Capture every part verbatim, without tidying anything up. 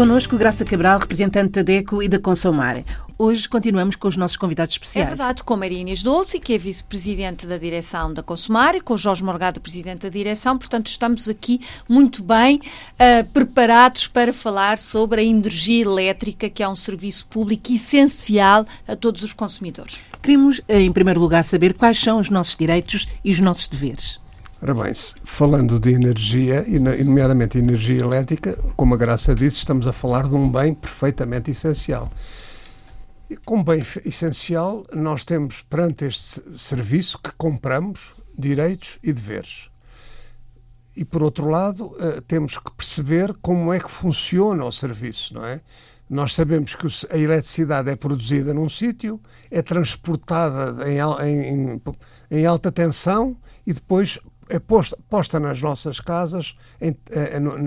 Connosco, Graça Cabral, representante da DECO e da Consumar. Hoje continuamos com os nossos convidados especiais. É verdade, com a Maria Inês Dolce, que é vice-presidente da direção da Consumar, e com o Jorge Morgado, presidente da direção. Portanto, estamos aqui muito bem uh, preparados para falar sobre a energia elétrica, que é um serviço público essencial a todos os consumidores. Queremos, em primeiro lugar, saber quais são os nossos direitos e os nossos deveres. Ora bem, falando de energia, e nomeadamente energia elétrica, como a Graça disse, estamos a falar de um bem perfeitamente essencial. E como bem essencial, nós temos, perante este serviço que compramos, direitos e deveres. E, por outro lado, temos que perceber como é que funciona o serviço, não é? Nós sabemos que a eletricidade é produzida num sítio, é transportada em, em, em alta tensão e depois é posta, posta nas nossas casas, em,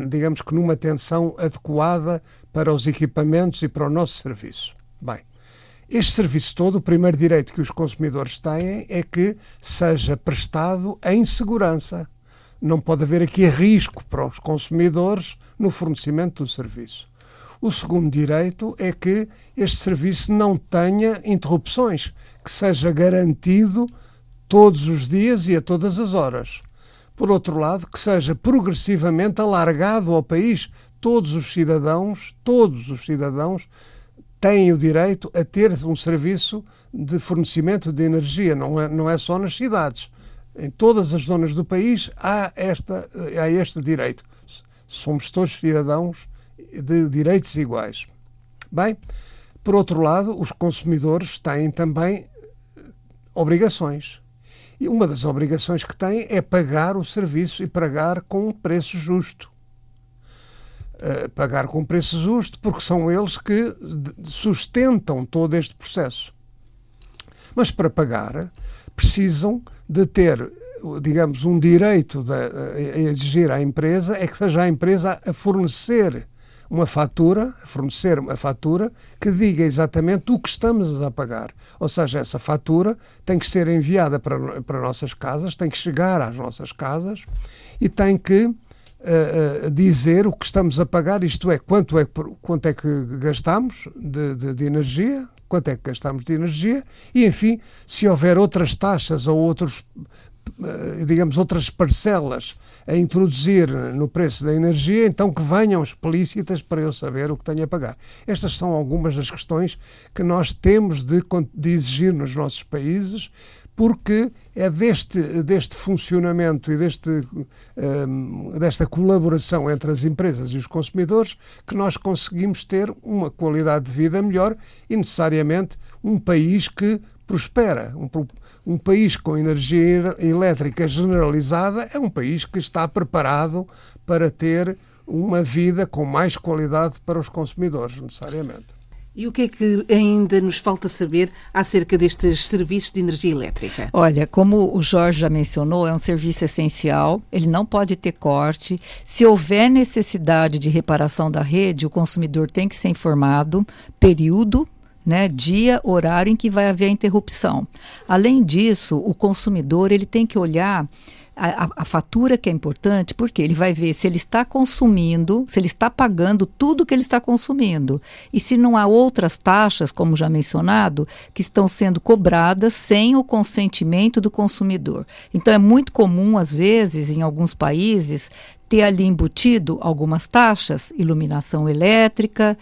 digamos que numa tensão adequada para os equipamentos e para o nosso serviço. Bem, este serviço todo, o primeiro direito que os consumidores têm é que seja prestado em segurança. Não pode haver aqui risco para os consumidores no fornecimento do serviço. O segundo direito é que este serviço não tenha interrupções, que seja garantido todos os dias e a todas as horas. Por outro lado, que seja progressivamente alargado ao país. Todos os cidadãos, todos os cidadãos têm o direito a ter um serviço de fornecimento de energia, não é, não é só nas cidades. Em todas as zonas do país há, esta, há este direito. Somos todos cidadãos de direitos iguais. Bem, por outro lado, os consumidores têm também obrigações. E uma das obrigações que têm é pagar o serviço e pagar com um preço justo. Uh, pagar com um preço justo porque são eles que sustentam todo este processo. Mas para pagar, precisam de ter, digamos, um direito a exigir à empresa, é que seja a empresa a fornecer uma fatura, fornecer uma fatura que diga exatamente o que estamos a pagar. Ou seja, essa fatura tem que ser enviada para, para nossas casas, tem que chegar às nossas casas e tem que uh, uh, dizer o que estamos a pagar, isto é, quanto é, quanto é que gastamos de, de, de energia, quanto é que gastamos de energia e, enfim, se houver outras taxas ou outros, digamos, outras parcelas a introduzir no preço da energia, então que venham explícitas para eu saber o que tenho a pagar. Estas são algumas das questões que nós temos de, de exigir nos nossos países, porque é deste, deste funcionamento e deste, um, desta colaboração entre as empresas e os consumidores que nós conseguimos ter uma qualidade de vida melhor e, necessariamente, um país que prospera. Um, um país com energia elétrica generalizada é um país que está preparado para ter uma vida com mais qualidade para os consumidores, necessariamente. E o que é que ainda nos falta saber acerca destes serviços de energia elétrica? Olha, como o Jorge já mencionou, é um serviço essencial, ele não pode ter corte. Se houver necessidade de reparação da rede, o consumidor tem que ser informado, período, né, dia, horário em que vai haver a interrupção. Além disso, o consumidor ele tem que olhar A, a fatura, que é importante, porque ele vai ver se ele está consumindo, se ele está pagando tudo que ele está consumindo. E se não há outras taxas, como já mencionado, que estão sendo cobradas sem o consentimento do consumidor. Então é muito comum, às vezes, em alguns países, ter ali embutido algumas taxas, iluminação elétrica,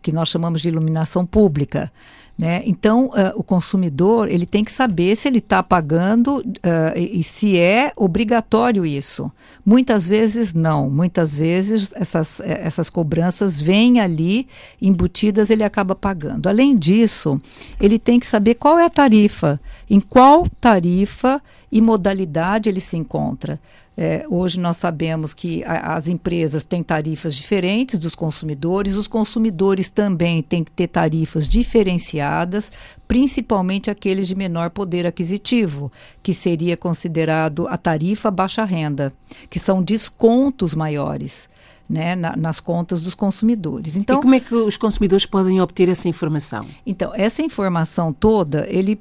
que nós chamamos de iluminação pública, né? Então, uh, o consumidor ele tem que saber se ele está pagando uh, e, e se é obrigatório isso. Muitas vezes não, muitas vezes essas, essas cobranças vêm ali embutidas, ele acaba pagando. Além disso, ele tem que saber qual é a tarifa, em qual tarifa e modalidade ele se encontra. É, hoje nós sabemos que a, as empresas têm tarifas diferentes dos consumidores, os consumidores também têm que ter tarifas diferenciadas, principalmente aqueles de menor poder aquisitivo, que seria considerado a tarifa baixa renda, que são descontos maiores. né, na, nas contas dos consumidores. Então, e como é que os consumidores podem obter essa informação? Então, essa informação toda ele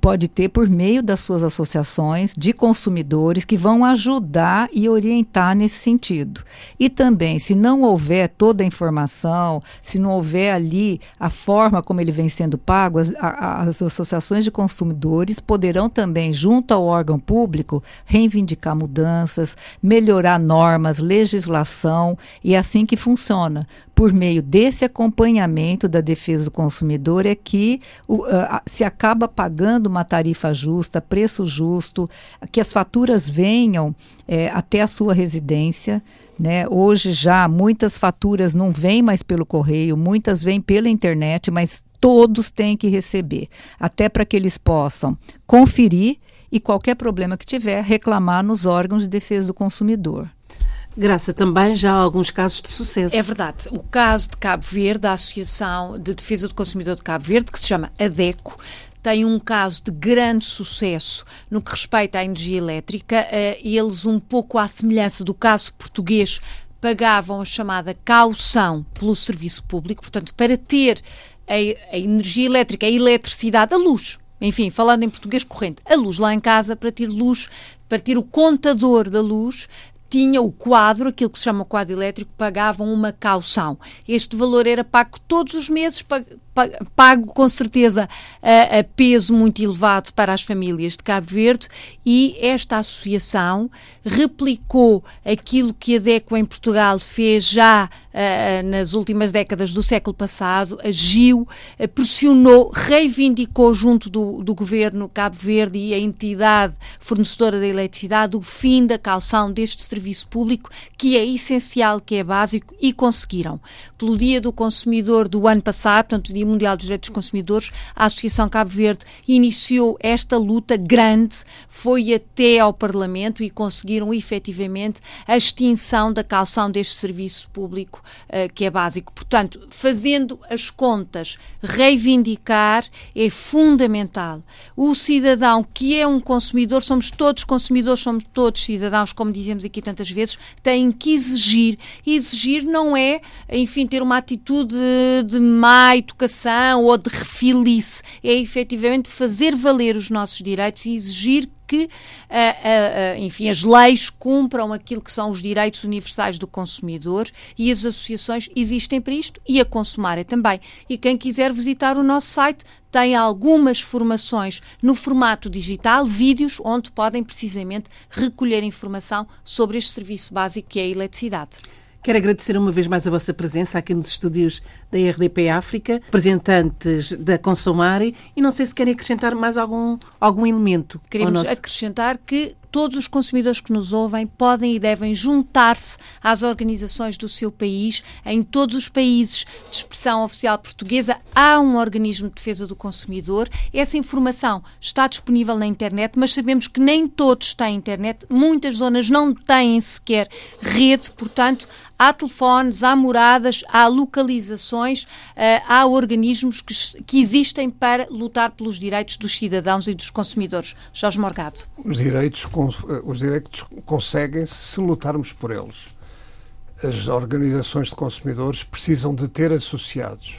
pode ter por meio das suas associações de consumidores que vão ajudar e orientar nesse sentido. E também, se não houver toda a informação, se não houver ali a forma como ele vem sendo pago, as, a, as associações de consumidores poderão também, junto ao órgão público, reivindicar mudanças, melhorar normas, legislação, e é assim que funciona. Por meio desse acompanhamento da defesa do consumidor é que uh, se acaba pagando uma tarifa justa, preço justo, que as faturas venham eh, até a sua residência, né? Hoje já muitas faturas não vêm mais pelo correio, muitas vêm pela internet, mas todos têm que receber, até para que eles possam conferir e qualquer problema que tiver, reclamar nos órgãos de defesa do consumidor. Graça, também já há alguns casos de sucesso. É verdade. O caso de Cabo Verde, a Associação de Defesa do Consumidor de Cabo Verde, que se chama ADECO, tem um caso de grande sucesso no que respeita à energia elétrica. Eles, um pouco à semelhança do caso português, pagavam a chamada caução pelo serviço público, portanto, para ter a energia elétrica, a eletricidade, a luz. Enfim, falando em português corrente, a luz lá em casa, para ter luz, para ter o contador da luz, tinha o quadro, aquilo que se chama quadro elétrico, pagavam uma caução. Este valor era pago todos os meses, pago com certeza a, a peso muito elevado para as famílias de Cabo Verde, e esta associação replicou aquilo que a DECO em Portugal fez já a, a, nas últimas décadas do século passado, agiu, a, pressionou, reivindicou junto do, do governo Cabo Verde e a entidade fornecedora da eletricidade o fim da caução deste serviço público, que é essencial, que é básico, e conseguiram. Pelo Dia do Consumidor do ano passado, tanto o Dia Mundial dos Direitos dos Consumidores, a Associação Cabo Verde iniciou esta luta grande, foi até ao Parlamento e conseguiram efetivamente a extinção da caução deste serviço público uh, que é básico. Portanto, fazendo as contas, reivindicar é fundamental. O cidadão que é um consumidor, somos todos consumidores, somos todos cidadãos, como dizemos aqui tantas vezes, tem que exigir. Exigir não é, enfim, ter uma atitude de má educação ou de refilice, é efetivamente fazer valer os nossos direitos e exigir que a, a, enfim, as leis cumpram aquilo que são os direitos universais do consumidor, e as associações existem para isto, e a Consumar é também. E quem quiser visitar o nosso site tem algumas formações no formato digital, vídeos, onde podem precisamente recolher informação sobre este serviço básico que é a eletricidade. Quero agradecer uma vez mais a vossa presença aqui nos estúdios da R D P África, representantes da Consumar, e não sei se querem acrescentar mais algum, algum elemento. Queremos nosso... acrescentar que todos os consumidores que nos ouvem podem e devem juntar-se às organizações do seu país. Em todos os países de expressão oficial portuguesa há um organismo de defesa do consumidor. Essa informação está disponível na internet, mas sabemos que nem todos têm internet. Muitas zonas não têm sequer rede, portanto... há telefones, há moradas, há localizações, há organismos que, que existem para lutar pelos direitos dos cidadãos e dos consumidores. Jorge Morgado. Os direitos, os direitos conseguem-se se lutarmos por eles. As organizações de consumidores precisam de ter associados.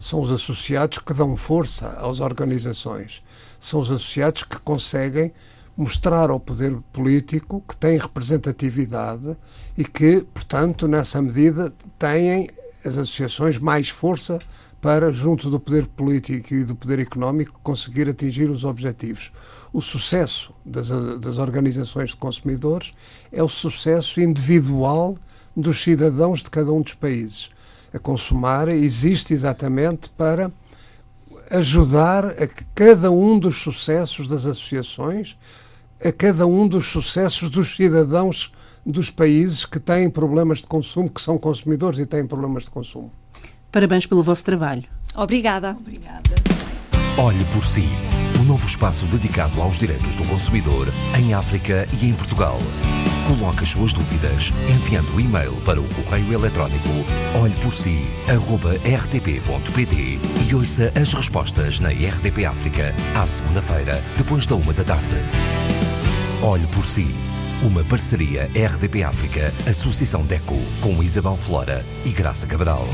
São os associados que dão força às organizações. São os associados que conseguem mostrar ao poder político que têm representatividade e que, portanto, nessa medida, têm as associações mais força para, junto do poder político e do poder económico, conseguir atingir os objetivos. O sucesso das, das organizações de consumidores é o sucesso individual dos cidadãos de cada um dos países. A Consumar existe exatamente para ajudar a que cada um dos sucessos das associações, a cada um dos sucessos dos cidadãos dos países que têm problemas de consumo, que são consumidores e têm problemas de consumo. Parabéns pelo vosso trabalho. Obrigada. Obrigada. Olhe por si, o novo espaço dedicado aos direitos do consumidor em África e em Portugal. Coloque as suas dúvidas enviando o e-mail para o correio eletrónico olhe por si arroba r t p ponto p t e ouça as respostas na R D P África à segunda-feira, depois da uma da tarde. Olhe por si. Uma parceria R D P África, Associação DECO, com Isabel Flora e Graça Cabral.